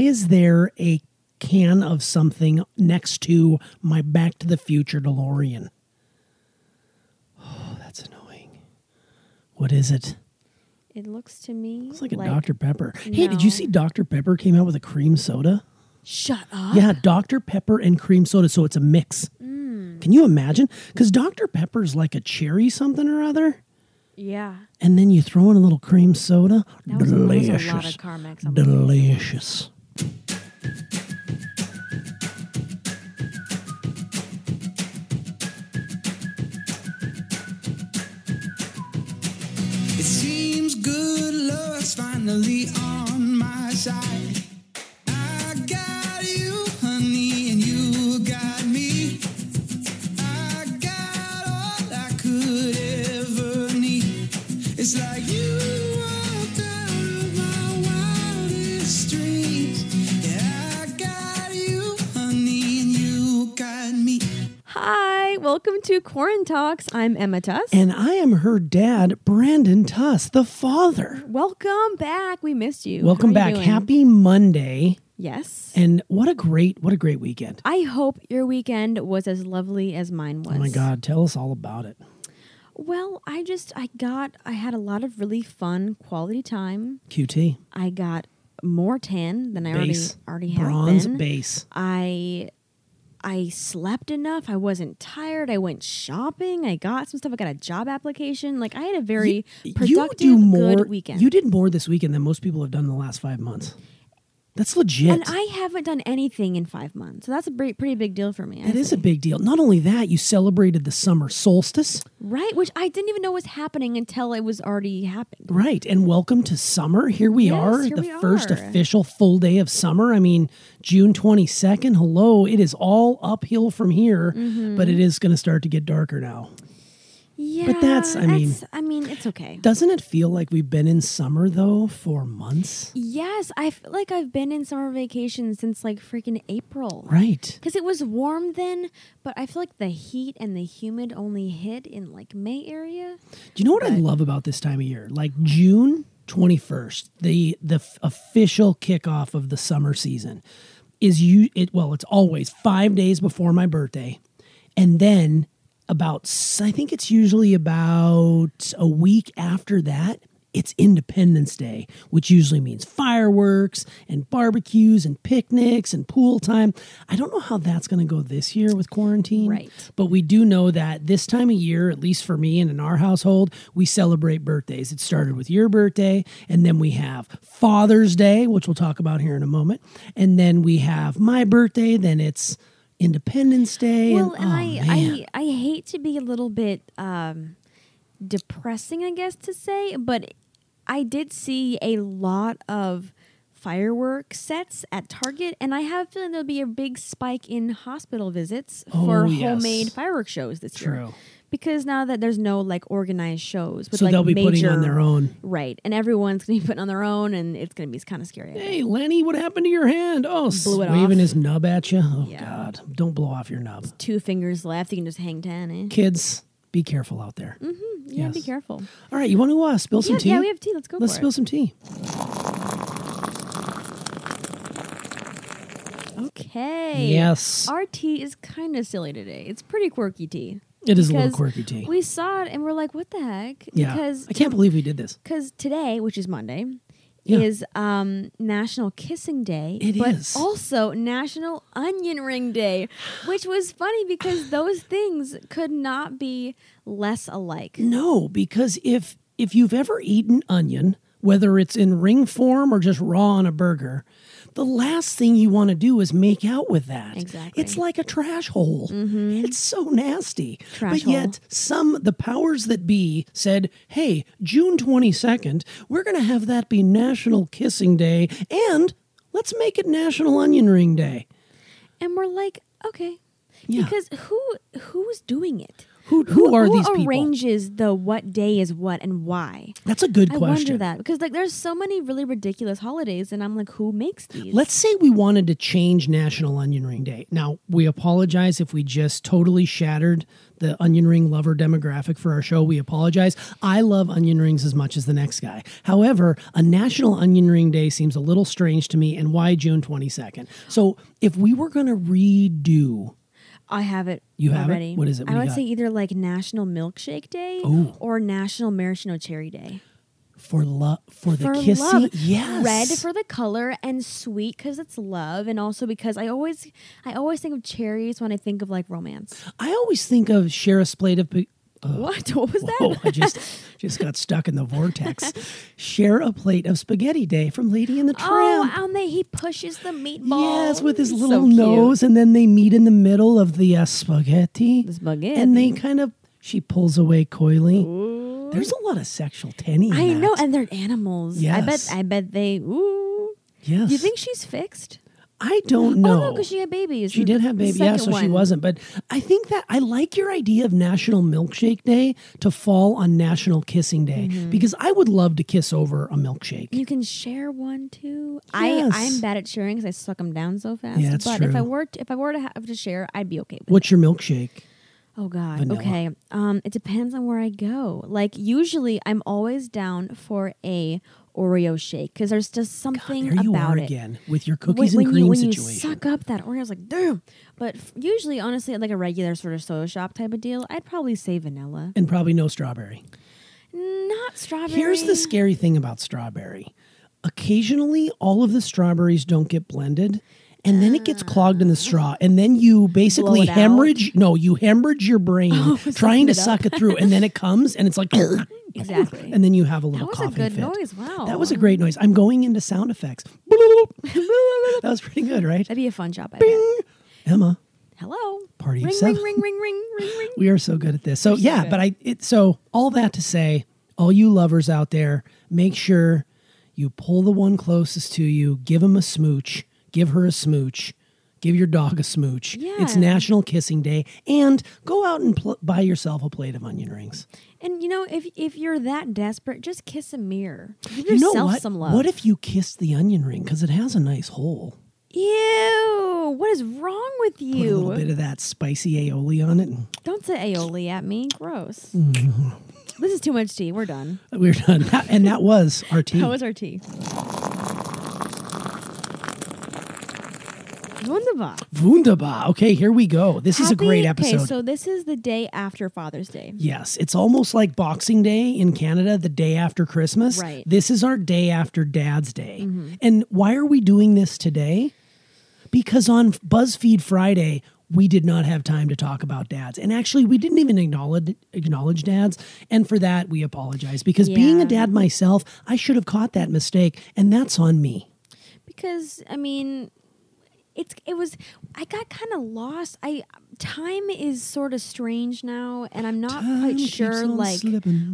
is there a can of something next to my Back to the Future DeLorean? Oh, that's annoying. What is it? It looks to me it's like a Dr. Pepper. No. Hey, did you see Dr. Pepper came out with a cream soda? Shut up. Yeah, Dr. Pepper and cream soda, so it's a mix. Mm. Can you imagine? Because Dr. Pepper's like a cherry something or other. Yeah. And then you throw in a little cream soda. Delicious. That was a lot of Carmex. Delicious. It seems good luck's finally on my side. I got you, honey, and you got me. I got all I could ever need. It's like you walked out of my wildest dreams. Yeah, I got you, honey, and you got me. Hi, welcome to Corn Talks. I'm Emma Tuss. And I am her dad, Brandon Tuss, the father. Welcome back. We missed you. Welcome back. Happy Monday. Yes. And what a great weekend. I hope your weekend was as lovely as mine was. Oh my God, tell us all about it. Well, I had a lot of really fun quality time. QT. I got more tan than I already had. Bronze base. I slept enough. I wasn't tired. I went shopping. I got some stuff. I got a job application. Like, I had a very productive, good weekend. You did more this weekend than most people have done in the last 5 months. That's legit. And I haven't done anything in 5 months. So that's a pretty big deal for me. That is a big deal. Not only that, you celebrated the summer solstice. Right, which I didn't even know was happening until it was already happened. Right, and welcome to summer. Here we are, the first official full day of summer. I mean, June 22nd, hello. It is all uphill from here, but it is going to start to get darker now. Yeah, but I mean, it's okay. Doesn't it feel like we've been in summer though for months? Yes, I feel like I've been in summer vacation since like freaking April. Right. Because it was warm then, but I feel like the heat and the humid only hit in like May area. Do you know what I love about this time of year? Like June 21st, the official kickoff of the summer season is it's always 5 days before my birthday, and then. I think it's usually about a week after that, it's Independence Day, which usually means fireworks and barbecues and picnics and pool time. I don't know how that's going to go this year with quarantine. Right. But we do know that this time of year, at least for me and in our household, we celebrate birthdays. It started with your birthday, and then we have Father's Day, which we'll talk about here in a moment. And then we have my birthday, then it's Independence Day. Well, I hate to be a little bit depressing, I guess to say, but I did see a lot of firework sets at Target, and I have a feeling there'll be a big spike in hospital visits for homemade firework shows this year. True. Because now that there's no like organized shows, but so like, they'll be putting on their own, right? And everyone's gonna be putting on their own, and it's gonna be kind of scary. Hey, Lenny, what happened to your hand? Oh, blew it waving off. His nub at you. Oh yeah. God, don't blow off your nub. It's 2 fingers left. You can just hang 10. Eh? Kids, be careful out there. Mm-hmm. Yeah, yes. Be careful. All right, you want to spill some tea? Yeah, we have tea. Let's go. Let's spill some tea. Okay. Yes. Our tea is kind of silly today. It's pretty quirky tea. It is a little quirky tea. We saw it and we're like, what the heck? Yeah. Because I can't believe we did this. Because today, which is Monday, is National Kissing Day. But also National Onion Ring Day, which was funny because those things could not be less alike. No, because if you've ever eaten onion, whether it's in ring form or just raw on a burger, the last thing you want to do is make out with that. Exactly. It's like a trash hole. Mm-hmm. It's so nasty. Yet the powers that be said, hey, June 22nd, we're going to have that be National Kissing Day, and let's make it National Onion Ring Day. And we're like, okay. Yeah. Because who's doing it? Who are these people? Who arranges the what day is what and why? That's a good question. I wonder that, because like there's so many really ridiculous holidays, and I'm like, who makes these? Let's say we wanted to change National Onion Ring Day. Now, we apologize if we just totally shattered the onion ring lover demographic for our show. We apologize. I love onion rings as much as the next guy. However, a National Onion Ring Day seems a little strange to me, and why June 22nd? So if we were going to redo... I have it. You have already. It? What is it? What I would say either like National Milkshake Day or National Maraschino Cherry Day. For the kissy, yes. Red for the color and sweet because it's love, and also because I always think of cherries when I think of like romance. I always think of share a plate of. What was that? Oh, I just got stuck in the vortex. Share a plate of spaghetti day from Lady and the Tramp. Oh, and he pushes the meatball. Yes, with his little nose, and then they meet in the middle of the spaghetti. The spaghetti. And they she pulls away coyly. Ooh. There's a lot of sexual tension. I know, and they're animals. Yes. I bet they, ooh. Yes. You think she's fixed? I don't know. Oh, no, because she had babies. She did have babies. Yeah, so she wasn't. But I think that I like your idea of National Milkshake Day to fall on National Kissing Day, because I would love to kiss over a milkshake. You can share one, too. Yes. I'm bad at sharing because I suck them down so fast. Yeah, that's true. But if I were to have to share, I'd be okay with it. What's your milkshake? Oh, God. Vanilla. Okay. It depends on where I go. Like, usually, I'm always down for a Oreo shake, because there's just something about it. There you are again with your cookies and cream situation. When you suck up that Oreo, I was like, damn. But usually, honestly, like a regular sort of soda shop type of deal, I'd probably say vanilla. And probably no strawberry. Not strawberry. Here's the scary thing about strawberry. Occasionally, all of the strawberries don't get blended, and then it gets clogged in the straw, and then you basically hemorrhage your brain trying to suck it through, and then it comes, and it's like... Exactly. And then you have a little coughing fit. That was a good noise. Wow. That was a great noise. I'm going into sound effects. That was pretty good, right? That'd be a fun job, I bet. Emma. Hello. Party of seven. Ring, ring, ring, ring, ring. We are so good at this. So, yeah, but so all that to say, all you lovers out there, make sure you pull the one closest to you, give him a smooch, give her a smooch. Give your dog a smooch. Yeah. It's National Kissing Day. And go out and buy yourself a plate of onion rings. And, you know, if you're that desperate, just kiss a mirror. Give yourself some love. What if you kiss the onion ring? Because it has a nice hole. Ew. What is wrong with you? Put a little bit of that spicy aioli on it. Don't say aioli at me. Gross. This is too much tea. We're done. We're done. And that was our tea. That was our tea. Wunderbar. Wunderbar. Okay, here we go. This is a great episode. Okay, so this is the day after Father's Day. Yes, it's almost like Boxing Day in Canada, the day after Christmas. Right. This is our day after Dad's Day. Mm-hmm. And why are we doing this today? Because on BuzzFeed Friday, we did not have time to talk about dads. And actually, we didn't even acknowledge dads. And for that, we apologize. Because being a dad myself, I should have caught that mistake. And that's on me. Because, I mean... I got kind of lost. Time is sort of strange now, and I'm not quite sure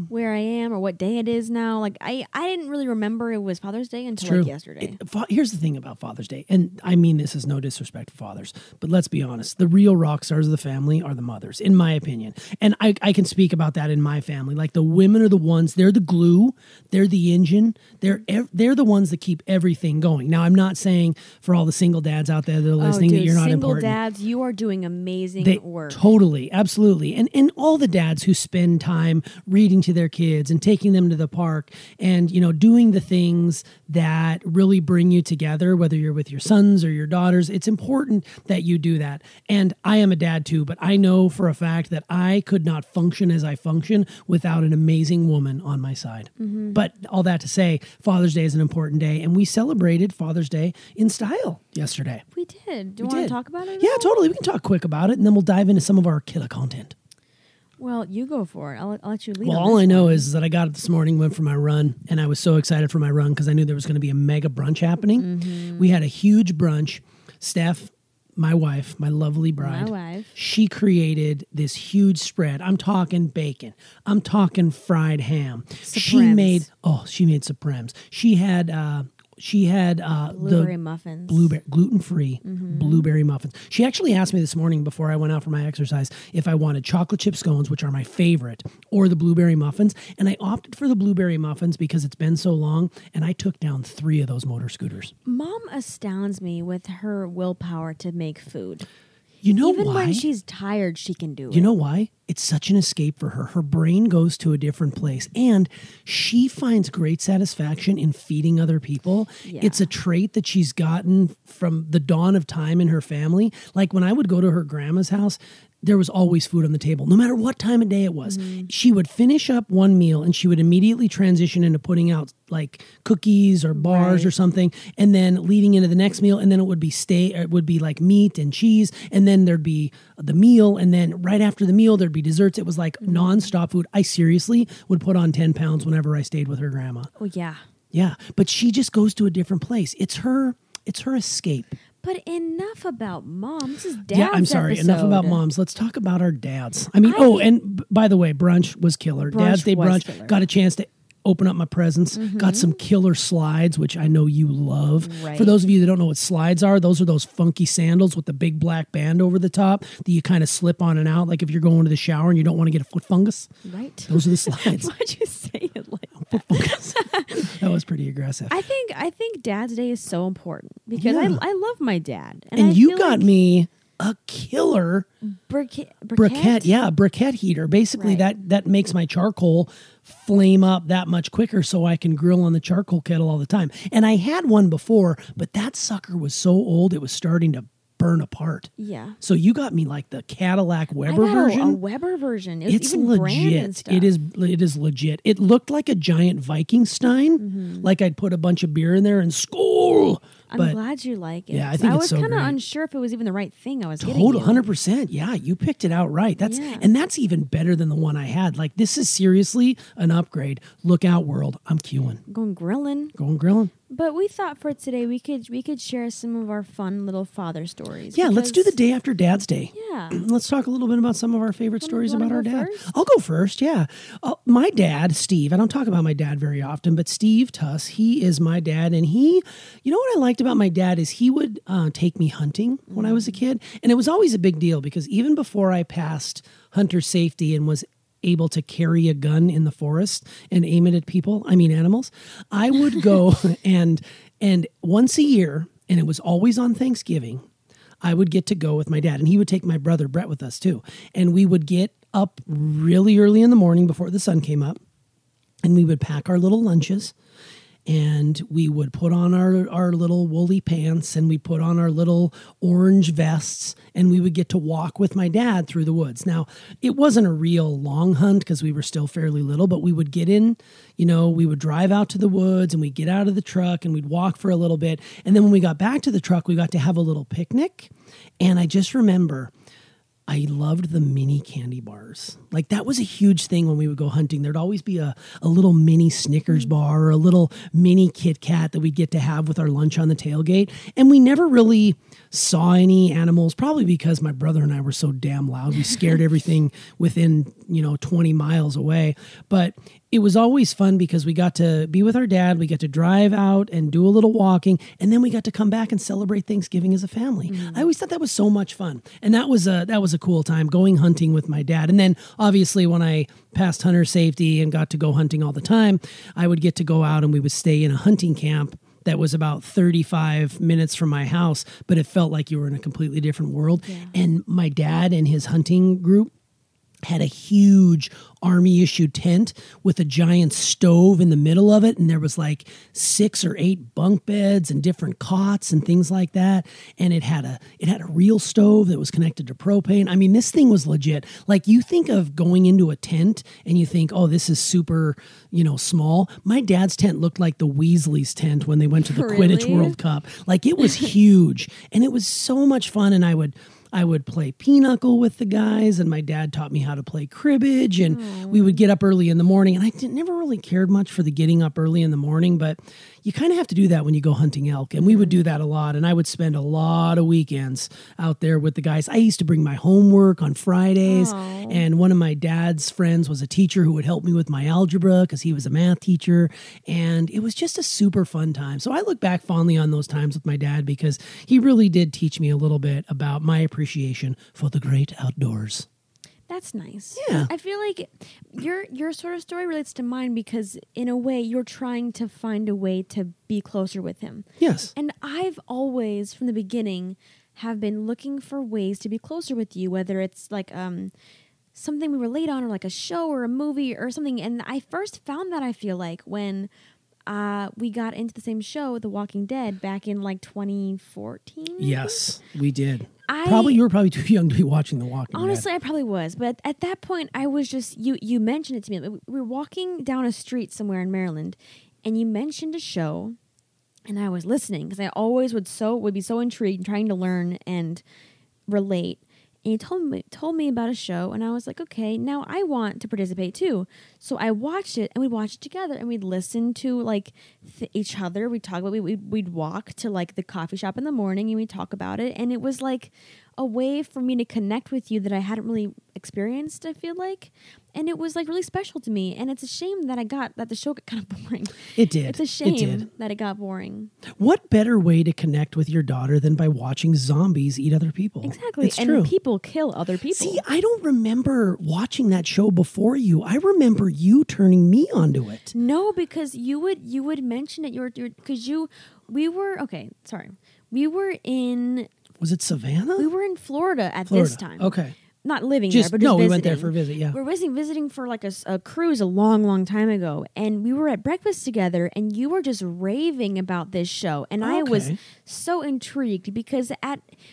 where I am or what day it is now. Like I didn't really remember it was Father's Day until like yesterday. Here's the thing about Father's Day, and I mean this is no disrespect to fathers, but let's be honest: the real rock stars of the family are the mothers, in my opinion. And I can speak about that in my family. Like the women are the ones; they're the glue, they're the engine, they're the ones that keep everything going. Now, I'm not saying for all the single dads out there that are listening that you're not important. Single dads, you are doing amazing. Work. Totally, absolutely. And all the dads who spend time reading to their kids and taking them to the park and, you know, doing the things that really bring you together, whether you're with your sons or your daughters, it's important that you do that. And I am a dad too, but I know for a fact that I could not function as I function without an amazing woman on my side. Mm-hmm. But all that to say, Father's Day is an important day, and we celebrated Father's Day in style yesterday. We did. Do you want to talk about it? Yeah, totally. We can talk quick about it. And then we'll dive into some of our killer content. Well, you go for it. I'll let you lead. Well, all I know is that I got up this morning, went for my run, and I was so excited for my run because I knew there was going to be a mega brunch happening. Mm-hmm. We had a huge brunch. Steph, my wife, my lovely bride, she created this huge spread. I'm talking bacon. I'm talking fried ham. Supremes. She made supremes. She had She had blueberry muffins. Gluten-free blueberry muffins. She actually asked me this morning before I went out for my exercise if I wanted chocolate chip scones, which are my favorite, or the blueberry muffins. And I opted for the blueberry muffins because it's been so long, and I took down 3 of those motor scooters. Mom astounds me with her willpower to make food. You know why? Even when she's tired, she can do it. You know why? It's such an escape for her. Her brain goes to a different place, and she finds great satisfaction in feeding other people. Yeah. It's a trait that she's gotten from the dawn of time in her family. Like when I would go to her grandma's house, there was always food on the table, no matter what time of day it was. Mm-hmm. She would finish up one meal and she would immediately transition into putting out like cookies or bars or something, and then leading into the next meal, and then it would be like meat and cheese, and then there'd be the meal, and then right after the meal there'd be desserts. It was like nonstop food. I seriously would put on 10 pounds whenever I stayed with her grandma. Oh yeah. Yeah, but she just goes to a different place. It's her escape. But enough about moms. This is Dad's episode. Enough about moms. Let's talk about our dads. And by the way, brunch was killer. Dad's Day brunch. Killer. Got a chance to open up my presents. Mm-hmm. Got some killer slides, which I know you love. Right. For those of you that don't know what slides are those funky sandals with the big black band over the top that you kind of slip on and out, like if you're going to the shower and you don't want to get a foot fungus. Right. Those are the slides. Why'd you say it like that? Foot fungus. That was pretty aggressive. I think Dad's Day is so important because I love my dad. And you got me a killer briquette heater. Basically, that makes my charcoal flame up that much quicker so I can grill on the charcoal kettle all the time. And I had one before, but that sucker was so old it was starting to burn apart. Yeah. So you got me like the Cadillac Weber version. A Weber version. It's even legit. It is legit. It looked like a giant Viking stein. Mm-hmm. Like I'd put a bunch of beer in there and score. I'm glad you like it. Yeah, I think it's so great. I was kind of unsure if it was even the right thing I was getting. Total 100%. Yeah, you picked it out right. And that's even better than the one I had. Like this is seriously an upgrade. Look out, world. I'm queuing. Going grilling. But we thought for today we could share some of our fun little father stories. Yeah, let's do the day after Dad's Day. Yeah. Let's talk a little bit about some of our favorite stories about our dad. First? I'll go first, yeah. My dad, Steve, I don't talk about my dad very often, but Steve Tuss, he is my dad. And he, you know what I liked about my dad is he would take me hunting when I was a kid. And it was always a big deal because even before I passed hunter safety and was able to carry a gun in the forest and aim it at animals, I would go and once a year, and it was always on Thanksgiving, I would get to go with my dad. And he would take my brother Brett with us too. And we would get up really early in the morning before the sun came up, and we would pack our little lunches, and we would put on our little woolly pants, and we put on our little orange vests, and we would get to walk with my dad through the woods. Now, it wasn't a real long hunt because we were still fairly little, but we would get in, we would drive out to the woods, and we'd get out of the truck, and we'd walk for a little bit. And then when we got back to the truck, we got to have a little picnic. And I just remember, I loved the mini candy bars. Like that was a huge thing when we would go hunting. There'd always be a little mini Snickers bar or a little mini Kit Kat that we'd get to have with our lunch on the tailgate. And we never really saw any animals, probably because my brother and I were so damn loud. We scared everything within, 20 miles away. But it was always fun because we got to be with our dad. We got to drive out and do a little walking. And then we got to come back and celebrate Thanksgiving as a family. Mm. I always thought that was so much fun. And that was a cool time, going hunting with my dad. And then obviously when I passed hunter safety and got to go hunting all the time, I would get to go out and we would stay in a hunting camp that was about 35 minutes from my house, but it felt like you were in a completely different world. Yeah. And my dad and his hunting group had a huge army issue tent with a giant stove in the middle of it. And there was like 6 or 8 bunk beds and different cots and things like that. And it had a real stove that was connected to propane. I mean, this thing was legit. Like you think of going into a tent and you think, oh, this is super, small. My dad's tent looked like the Weasley's tent when they went to the Quidditch World Cup. Like it was huge and it was so much fun. And I would play pinochle with the guys, and my dad taught me how to play cribbage, and we would get up early in the morning, and I never really cared much for the getting up early in the morning, but you kind of have to do that when you go hunting elk. And we would do that a lot. And I would spend a lot of weekends out there with the guys. I used to bring my homework on Fridays. Aww. And one of my dad's friends was a teacher who would help me with my algebra because he was a math teacher. And it was just a super fun time. So I look back fondly on those times with my dad because he really did teach me a little bit about my appreciation for the great outdoors. That's nice. Yeah. I feel like your sort of story relates to mine because, in a way, you're trying to find a way to be closer with him. Yes. And I've always, from the beginning, have been looking for ways to be closer with you, whether it's like something we relate on or like a show or a movie or something. And I first found that, I feel like, when we got into the same show, The Walking Dead, back in like 2014. Yes, we did. You were probably too young to be watching The Walking Dead. Honestly, I probably was. But at that point, I was just... You mentioned it to me. We were walking down a street somewhere in Maryland, and you mentioned a show, and I was listening, because I always would be so intrigued and trying to learn and relate. And you told me about a show, and I was like, okay, now I want to participate too. So I watched it, and we'd watch it together, and we'd listen to like each other. We'd talk about we'd walk to like the coffee shop in the morning, and we'd talk about it. And it was like a way for me to connect with you that I hadn't really experienced, I feel like. And it was like really special to me. And it's a shame that the show got kind of boring. It did. It's a shame that it got boring. What better way to connect with your daughter than by watching zombies eat other people? Exactly. It's true. People kill other people. See, I don't remember watching that show before you. I remember you turning me onto it. No, because you would mention it. We were in... Was it Savannah? We were in Florida at this time. Okay. Not living there, but just visiting. No, we went there for a visit, yeah. We were visiting for like a cruise a long, long time ago, and we were at breakfast together, and you were just raving about this show, and okay. I was so intrigued, because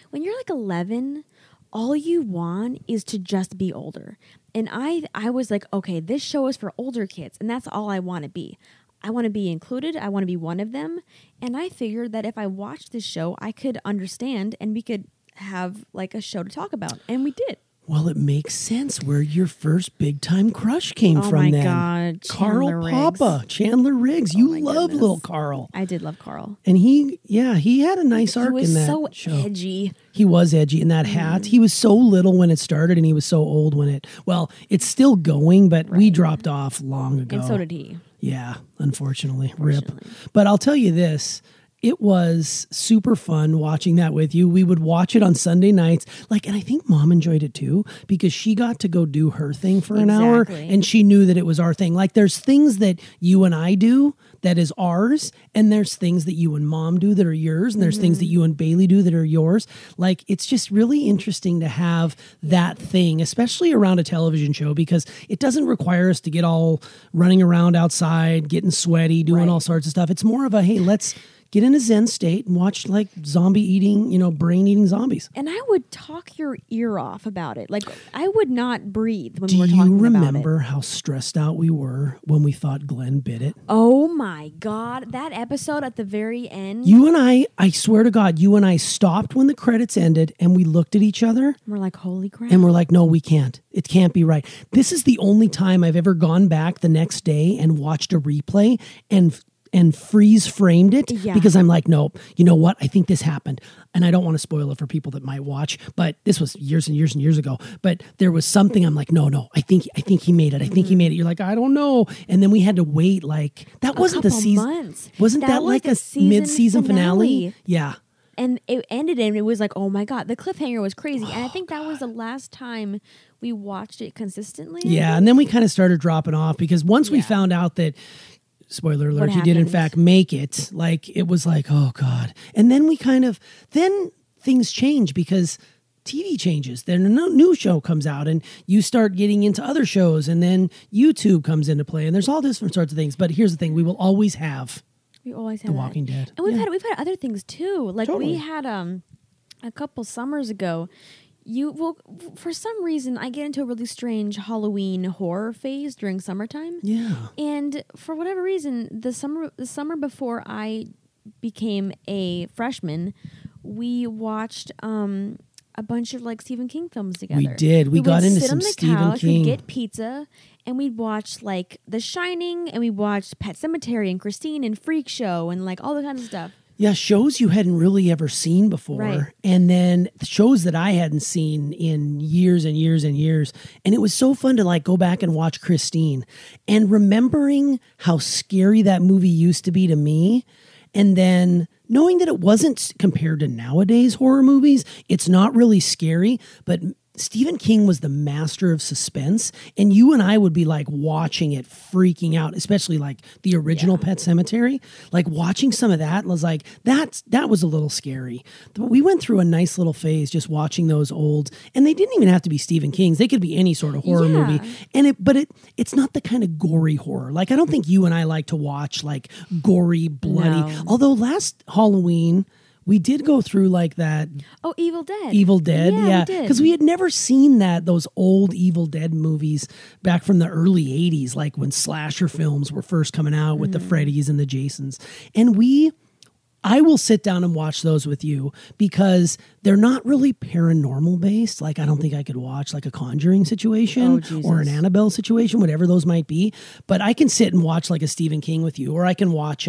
when you're like 11, all you want is to just be older, and I was like, okay, this show is for older kids, and that's all I want to be. I want to be included. I want to be one of them. And I figured that if I watched this show, I could understand and we could have like a show to talk about. And we did. Well, it makes sense where your first big-time crush came from then. Oh, my God. Chandler Riggs. You love little Carl. I did love Carl. And he had a nice arc in that show. He was so edgy. He was edgy in that hat. He was so little when it started, and he was so old when it's still going, but we dropped off long ago. And so did he. Yeah, unfortunately. Rip. But I'll tell you this. It was super fun watching that with you. We would watch it on Sunday nights. And I think Mom enjoyed it too, because she got to go do her thing for an hour, and she knew that it was our thing. There's things that you and I do that is ours, and there's things that you and Mom do that are yours, and there's things that you and Bailey do that are yours. It's just really interesting to have that thing, especially around a television show, because it doesn't require us to get all running around outside, getting sweaty, doing all sorts of stuff. It's more of a, hey, let's... get in a zen state and watch brain-eating zombies. And I would talk your ear off about it. I would not breathe when we were talking about it. Do you remember how stressed out we were when we thought Glenn bit it? Oh, my God. That episode at the very end. You and I swear to God, you and I stopped when the credits ended, and we looked at each other. We're like, holy crap. And we're like, no, we can't. It can't be right. This is the only time I've ever gone back the next day and watched a replay and freeze-framed it, because I'm like, no, you know what? I think this happened. And I don't want to spoil it for people that might watch, but this was years and years and years ago. But there was something I'm like, no, I think he made it. I think he made it. You're like, I don't know. And then we had to wait that wasn't the season. Months. Wasn't that like a mid-season finale? Yeah. And it ended, and it was like, oh, my God. The cliffhanger was crazy. And I think that was the last time we watched it consistently. Yeah, and then we kind of started dropping off, because once we found out that... spoiler alert, he did in fact make it. It was like, oh God. And then then things change, because TV changes. Then a new show comes out, and you start getting into other shows, and then YouTube comes into play, and there's all different sorts of things. But here's the thing, we always have The Walking Dead. And we've had other things too. We had a couple summers ago. For some reason, I get into a really strange Halloween horror phase during summertime. Yeah. And for whatever reason, the summer before I became a freshman, we watched a bunch of like Stephen King films together. We did. We got into some Stephen King. We'd get pizza and we'd watch like The Shining and we watched Pet Sematary and Christine and Freak Show and like all the kinds of stuff. Yeah, shows you hadn't really ever seen before. Right. And then shows that I hadn't seen in years and years and years. And it was so fun to like go back and watch Christine and remembering how scary that movie used to be to me. And then knowing that it wasn't compared to nowadays horror movies, it's not really scary, but Stephen King was the master of suspense, and you and I would be like watching it, freaking out, especially like the original Pet Sematary. Like watching some of that was like, that was a little scary. But we went through a nice little phase just watching those old, and they didn't even have to be Stephen King's. They could be any sort of horror movie. And it's not the kind of gory horror. Like I don't think you and I like to watch like gory, bloody. No. Although last Halloween, we did go through like that. Oh, Evil Dead. Evil Dead, yeah. Because we had never seen those old Evil Dead movies back from the early 80s, like when slasher films were first coming out with the Freddy's and the Jasons. And I will sit down and watch those with you because they're not really paranormal based. Like I don't think I could watch like a Conjuring situation or an Annabelle situation, whatever those might be. But I can sit and watch like a Stephen King with you, or I can watch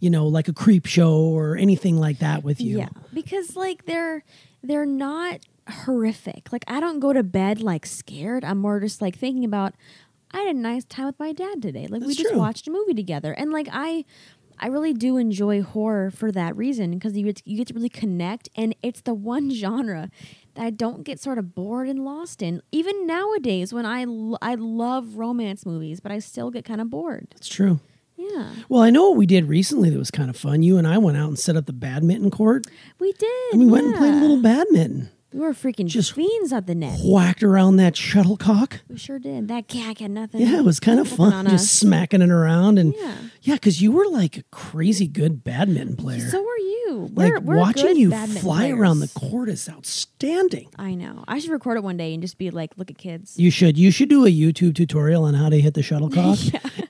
like a Creep Show or anything like that with you. Yeah, because like they're not horrific. Like I don't go to bed like scared. I'm more just like thinking about I had a nice time with my dad today. Like we just watched a movie together, and like I really do enjoy horror for that reason, because you get to really connect, and it's the one genre that I don't get sort of bored and lost in. Even nowadays when I love romance movies, but I still get kind of bored. That's true. Yeah. Well, I know what we did recently that was kind of fun. You and I went out and set up the badminton court. We did. And we went and played a little badminton. We were freaking just fiends at the net. Whacked around that shuttlecock. We sure did. That cat had nothing. Yeah, it was kind of fun. Just smacking it around. And yeah, because you were like a crazy good badminton player. So were you. Like we're watching you fly around the court is outstanding. I know. I should record it one day and just be like, look at kids. You should. You should do a YouTube tutorial on how to hit the shuttlecock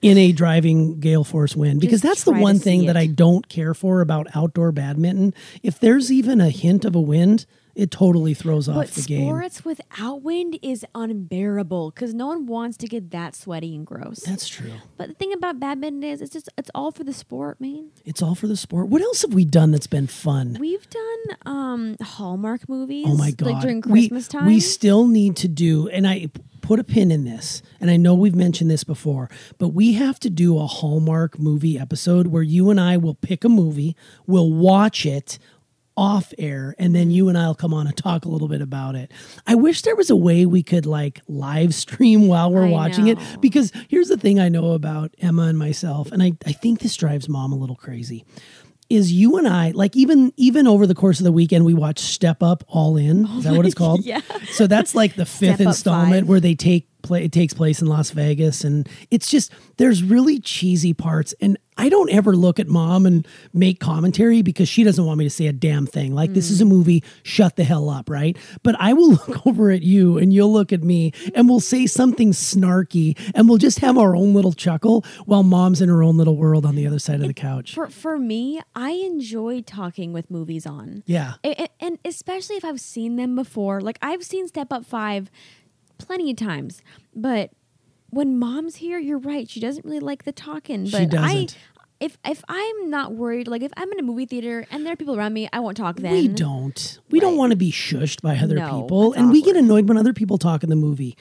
in a driving gale force wind. Because just that's the one thing that I don't care for about outdoor badminton. If there's even a hint of a wind, it totally throws off the game. But sports without wind is unbearable because no one wants to get that sweaty and gross. That's true. But the thing about badminton is it's all for the sport, man. It's all for the sport. What else have we done that's been fun? We've done Hallmark movies. Oh my God. Like during Christmas time. We still need to do, and I put a pin in this, and I know we've mentioned this before, but we have to do a Hallmark movie episode where you and I will pick a movie, we'll watch it off air, and then you and I'll come on and talk a little bit about it. I wish there was a way we could like live stream while we're watching it, because here's the thing I know about Emma and myself, and I think this drives Mom a little crazy, is you and I, like even over the course of the weekend, we watch Step Up All In. Is that what it's called? Yeah. So that's like the fifth installment where they it takes place in Las Vegas, and it's just, there's really cheesy parts, and I don't ever look at Mom and make commentary because she doesn't want me to say a damn thing. Like, this is a movie, shut the hell up, right? But I will look over at you, and you'll look at me, and we'll say something snarky, and we'll just have our own little chuckle while Mom's in her own little world on the other side of the couch. For me, I enjoy talking with movies on. Yeah. And especially if I've seen them before. Like, I've seen Step Up 5 plenty of times, but when Mom's here, you're right. She doesn't really like the talking. But she doesn't. If I'm not worried, like if I'm in a movie theater and there are people around me, I won't talk then. We don't want to be shushed by other people. And we get annoyed when other people talk in the movie.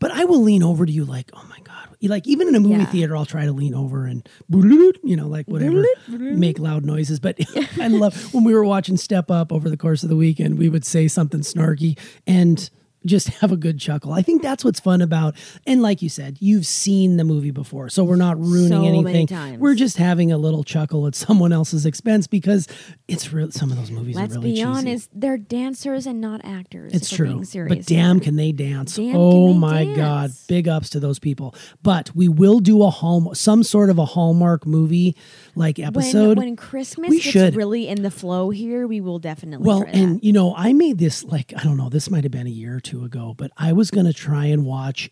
But I will lean over to you like, oh my God. Like even in a movie theater, I'll try to lean over and, like whatever, make loud noises. But I love when we were watching Step Up over the course of the weekend, we would say something snarky and just have a good chuckle. I think that's what's fun about, and like you said, you've seen the movie before, so we're not ruining anything. We're just having a little chuckle at someone else's expense because it's real. Some of those movies are really cheesy. Let's be honest, they're dancers and not actors. It's true, but damn, can they dance? Oh my God! Big ups to those people. But we will do a some sort of a Hallmark movie like episode when Christmas gets really in the flow here. We will definitely. Well, and I made this like I don't know. This might have been a year or two ago, but I was going to try and watch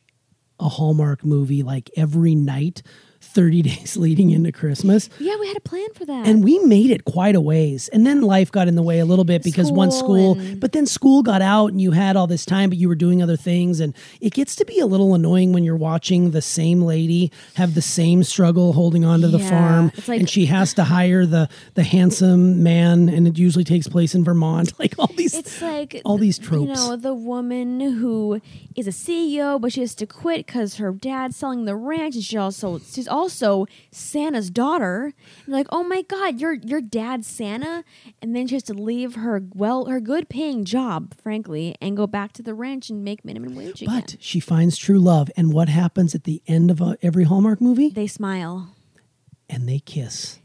a Hallmark movie like every night 30 days leading into Christmas. Yeah, we had a plan for that. And we made it quite a ways. And then life got in the way a little bit because then school got out and you had all this time, but you were doing other things. And it gets to be a little annoying when you're watching the same lady have the same struggle holding on to the farm. Like, and she has to hire the handsome man, and it usually takes place in Vermont. Like all these, it's like all these tropes. You know, the woman who is a CEO, but she has to quit because her dad's selling the ranch, and she's also Santa's daughter. You're like, oh my God, your dad's Santa, and then she has to leave her good paying job, frankly, and go back to the ranch and make minimum wage again. But she finds true love, and what happens at the end of every Hallmark movie? They smile and they kiss.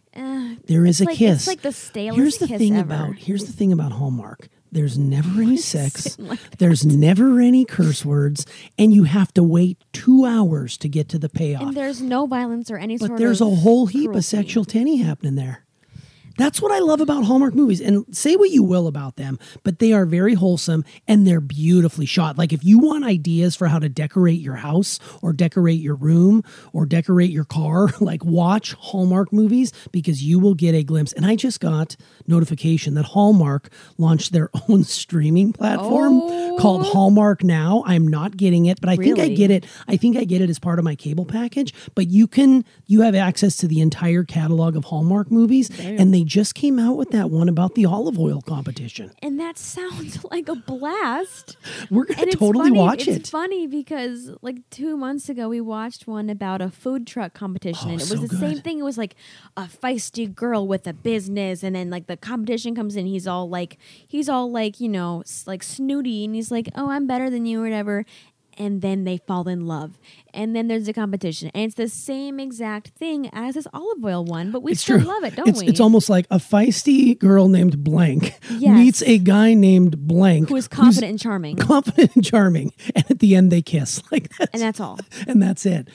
There is a kiss. It's like the stalest kiss ever. Here's the thing about Hallmark. There's never any sex. There's never any curse words, and you have to wait 2 hours to get to the payoff. And there's no violence or any sort of But there's a whole heap cruelty. Of sexual tenny happening there. That's what I love about Hallmark movies. And say what you will about them, but they are very wholesome and they're beautifully shot. Like if you want ideas for how to decorate your house or decorate your room or decorate your car, like watch Hallmark movies because you will get a glimpse. And I just got notification that Hallmark launched their own streaming platform called Hallmark Now. I'm not getting it, but I think I get it. I think I get it as part of my cable package, but you have access to the entire catalog of Hallmark movies. Damn. And they just came out with that one about the olive oil competition. And that sounds like a blast. We're going to totally watch it. It's funny because like 2 months ago we watched one about a food truck competition. And it was the same thing. It was like a feisty girl with a business, and then like the competition comes in, he's all like, you know, like snooty, and he's like, "Oh, I'm better than you," or whatever. And then they fall in love. And then there's a competition. And it's the same exact thing as this olive oil one, but love it, don't we? It's almost like a feisty girl named blank meets a guy named blank. Who is confident and charming. And at the end they kiss. And that's all. And that's it.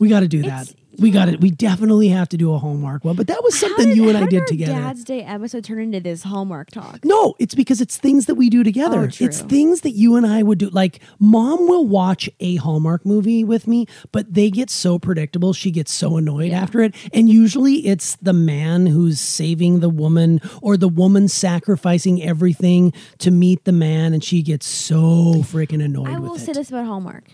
We got to do that. We got it. We definitely have to do a Hallmark one. But that was something you and I did together. How did Dad's Day episode turn into this Hallmark talk? No, it's because it's things that we do together. Oh, true. It's things that you and I would do. Like, Mom will watch a Hallmark movie with me, but they get so predictable. She gets so annoyed after it. And usually it's the man who's saving the woman or the woman sacrificing everything to meet the man. And she gets so freaking annoyed with it. I will say this about Hallmark.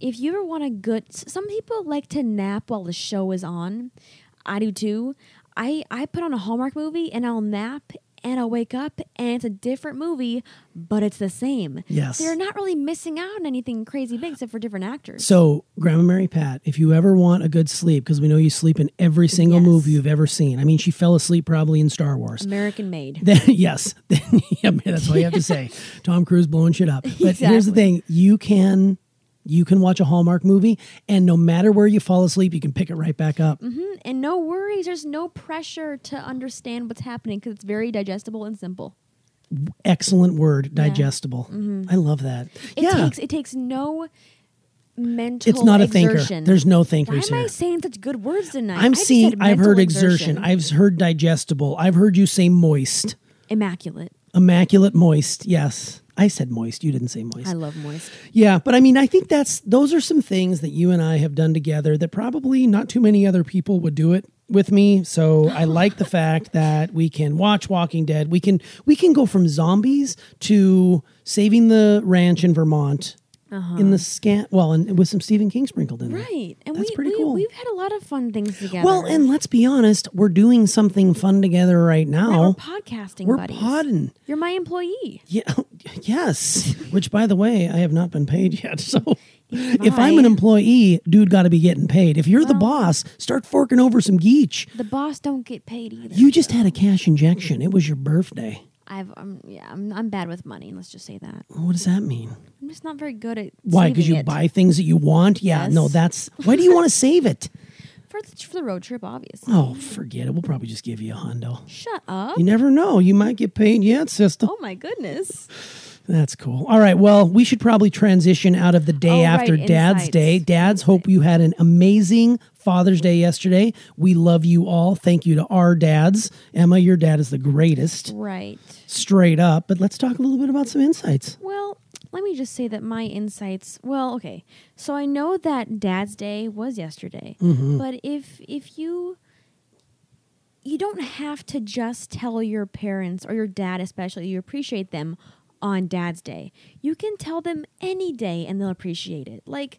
If you ever want a good... Some people like to nap while the show is on. I do too. I put on a Hallmark movie and I'll nap and I'll wake up and it's a different movie, but it's the same. Yes. So you're not really missing out on anything crazy big except for different actors. So, Grandma Mary Pat, if you ever want a good sleep, because we know you sleep in every single movie you've ever seen. I mean, she fell asleep probably in Star Wars. American Made. That's all you have to say. Tom Cruise blowing shit up. But here's the thing. You can watch a Hallmark movie, and no matter where you fall asleep, you can pick it right back up. Mm-hmm. And no worries. There's no pressure to understand what's happening because it's very digestible and simple. Excellent word, digestible. Yeah. Mm-hmm. I love that. It takes no mental It's not exertion. A thinker. There's no thinkers here. Why am I saying such good words tonight? I've heard exertion. I've heard digestible. I've heard you say moist. Immaculate. Immaculate moist, yes. I said moist. You didn't say moist. I love moist. Yeah, but I mean, I think those are some things that you and I have done together that probably not too many other people would do it with me. So I like the fact that we can watch Walking Dead. We can go from zombies to saving the ranch in Vermont. Uh-huh. And with some Stephen King sprinkled in there. Right. And that's pretty cool. We've had a lot of fun things together. Well, and let's be honest, we're doing something fun together right now. We're podcasting, buddies. We're podding. You're my employee. Yeah. Yes. Which, by the way, I have not been paid yet, so... If I'm an employee, dude got to be getting paid. If you're the boss, start forking over some geech. The boss don't get paid either. You just had a cash injection. It was your birthday. I'm bad with money. Let's just say that. What does that mean? I'm just not very good at. Why? Because you buy things that you want. Yeah. Yes. No. That's why. Do you want to save it? For the road trip, obviously. Oh, forget it. We'll probably just give you a hundo. Shut up. You never know. You might get paid yet, sister. Oh my goodness. That's cool. All right. Well, we should probably transition out of the day after Dad's Day. Dads, hope you had an amazing Father's Day yesterday. We love you all. Thank you to our dads. Emma, your dad is the greatest. Right. Straight up. But let's talk a little bit about some insights. Well, let me just say that my insights, well, okay. So I know that Dad's Day was yesterday, but if you don't have to just tell your parents or your dad especially you appreciate them on Dad's Day. You can tell them any day and they'll appreciate it. Like,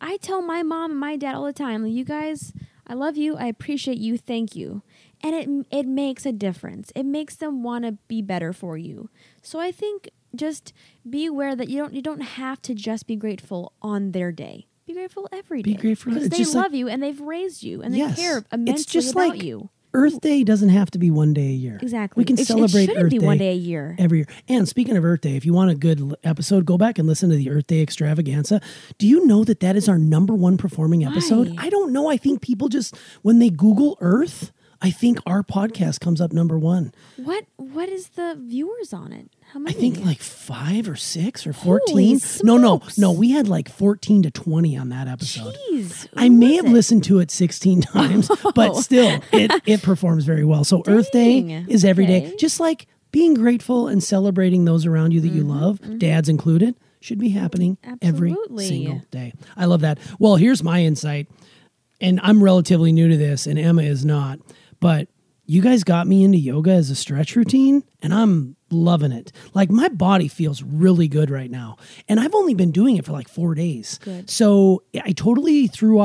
I tell my mom and my dad all the time, you guys, I love you, I appreciate you, thank you. And it makes a difference. It makes them want to be better for you. So I think just be aware that you don't have to just be grateful on their day. Be grateful every day. Be grateful because they love you and they've raised you and they care immensely about you. Earth Day doesn't have to be one day a year. Exactly. We can celebrate Earth Day. It shouldn't be one day a year. Every year. And speaking of Earth Day, if you want a good episode, go back and listen to the Earth Day extravaganza. Do you know that that is our #1 performing episode? Why? I don't know. I think people just, when they Google Earth, I think our podcast comes up #1. What is the viewers on it? How many? I think like 5 or 6 or 14. No. We had like 14 to 20 on that episode. Jeez, I may have listened to it 16 times, but still, it performs very well. So Earth Day is every day. Just like being grateful and celebrating those around you that you love, dads included, should be happening every single day. I love that. Well, here's my insight, and I'm relatively new to this, and Emma is not, but you guys got me into yoga as a stretch routine, and I'm loving it. Like, my body feels really good right now. And I've only been doing it for like 4 days. Good. So I totally threw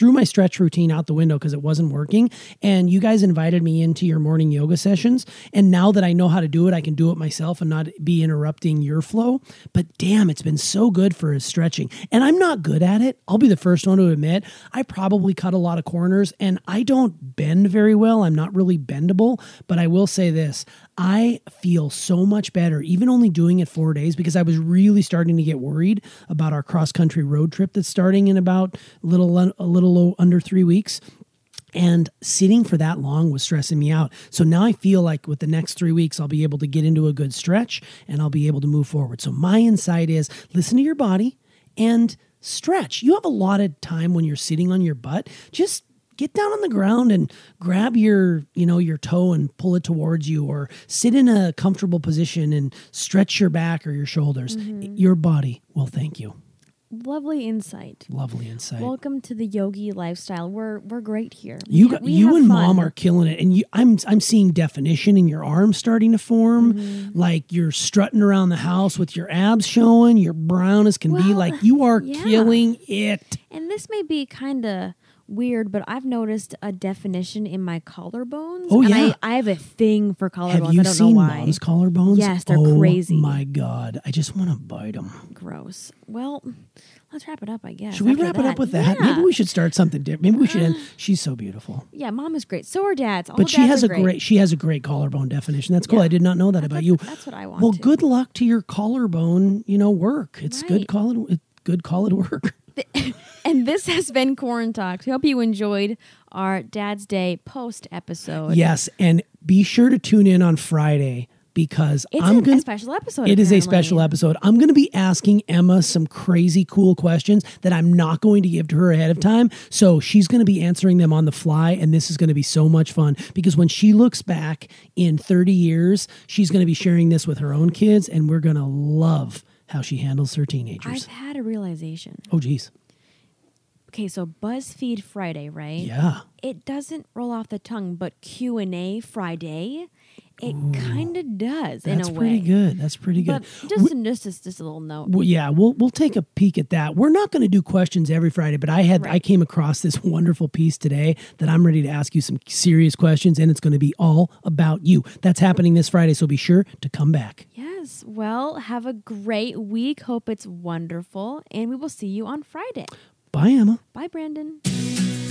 my stretch routine out the window because it wasn't working. And you guys invited me into your morning yoga sessions. And now that I know how to do it, I can do it myself and not be interrupting your flow. But damn, it's been so good for his stretching. And I'm not good at it. I'll be the first one to admit. I probably cut a lot of corners and I don't bend very well. I'm not really bendable. But I will say this. I feel so much better, even only doing it 4 days, because I was really starting to get worried about our cross-country road trip that's starting in about a little under 3 weeks. And sitting for that long was stressing me out. So now I feel like with the next 3 weeks, I'll be able to get into a good stretch and I'll be able to move forward. So my insight is listen to your body and stretch. You have a lot of time when you're sitting on your butt. Just get down on the ground and grab your toe and pull it towards you, or sit in a comfortable position and stretch your back or your shoulders. Mm-hmm. Your body will thank you. Lovely insight. Lovely insight. Welcome to the yogi lifestyle. We're great here. You and Mom are killing it, and I'm seeing definition in your arms starting to form. Mm-hmm. Like you're strutting around the house with your abs showing. You're brown as can be. Like you are killing it. And this may be kind of weird, but I've noticed a definition in my collarbones. Oh, yeah. And I have a thing for collarbones. Have you I don't seen know why. Mom's collarbones? Yes, they're crazy. Oh, my God. I just want to bite them. Gross. Well, let's wrap it up, I guess. Should we wrap it up with that? Yeah. Maybe we should start something different. Maybe we should end. She's so beautiful. Yeah, Mom is great. So are dads. All but dads she has a great collarbone definition. That's cool. Yeah. I did not know that about you. That's what I want. Well, good luck to your collarbone, work. It's good call it. Good call it work. And this has been Corn Talks. We hope you enjoyed our Dad's Day post episode. Yes, and be sure to tune in on Friday because it's a special episode. It is a special episode. I'm going to be asking Emma some crazy cool questions that I'm not going to give to her ahead of time. So she's going to be answering them on the fly, and this is going to be so much fun because when she looks back in 30 years, she's going to be sharing this with her own kids, and we're going to love how she handles her teenagers. I've had a realization. Oh, geez. Okay, so BuzzFeed Friday, right? Yeah. It doesn't roll off the tongue, but Q&A Friday, it kind of does in a way. That's pretty good. But just a little note. Well, yeah, we'll take a peek at that. We're not going to do questions every Friday, but I came across this wonderful piece today that I'm ready to ask you some serious questions, and it's going to be all about you. That's happening this Friday, so be sure to come back. Yes. Well, have a great week. Hope it's wonderful, and we will see you on Friday. Bye, Emma. Bye, Brandon.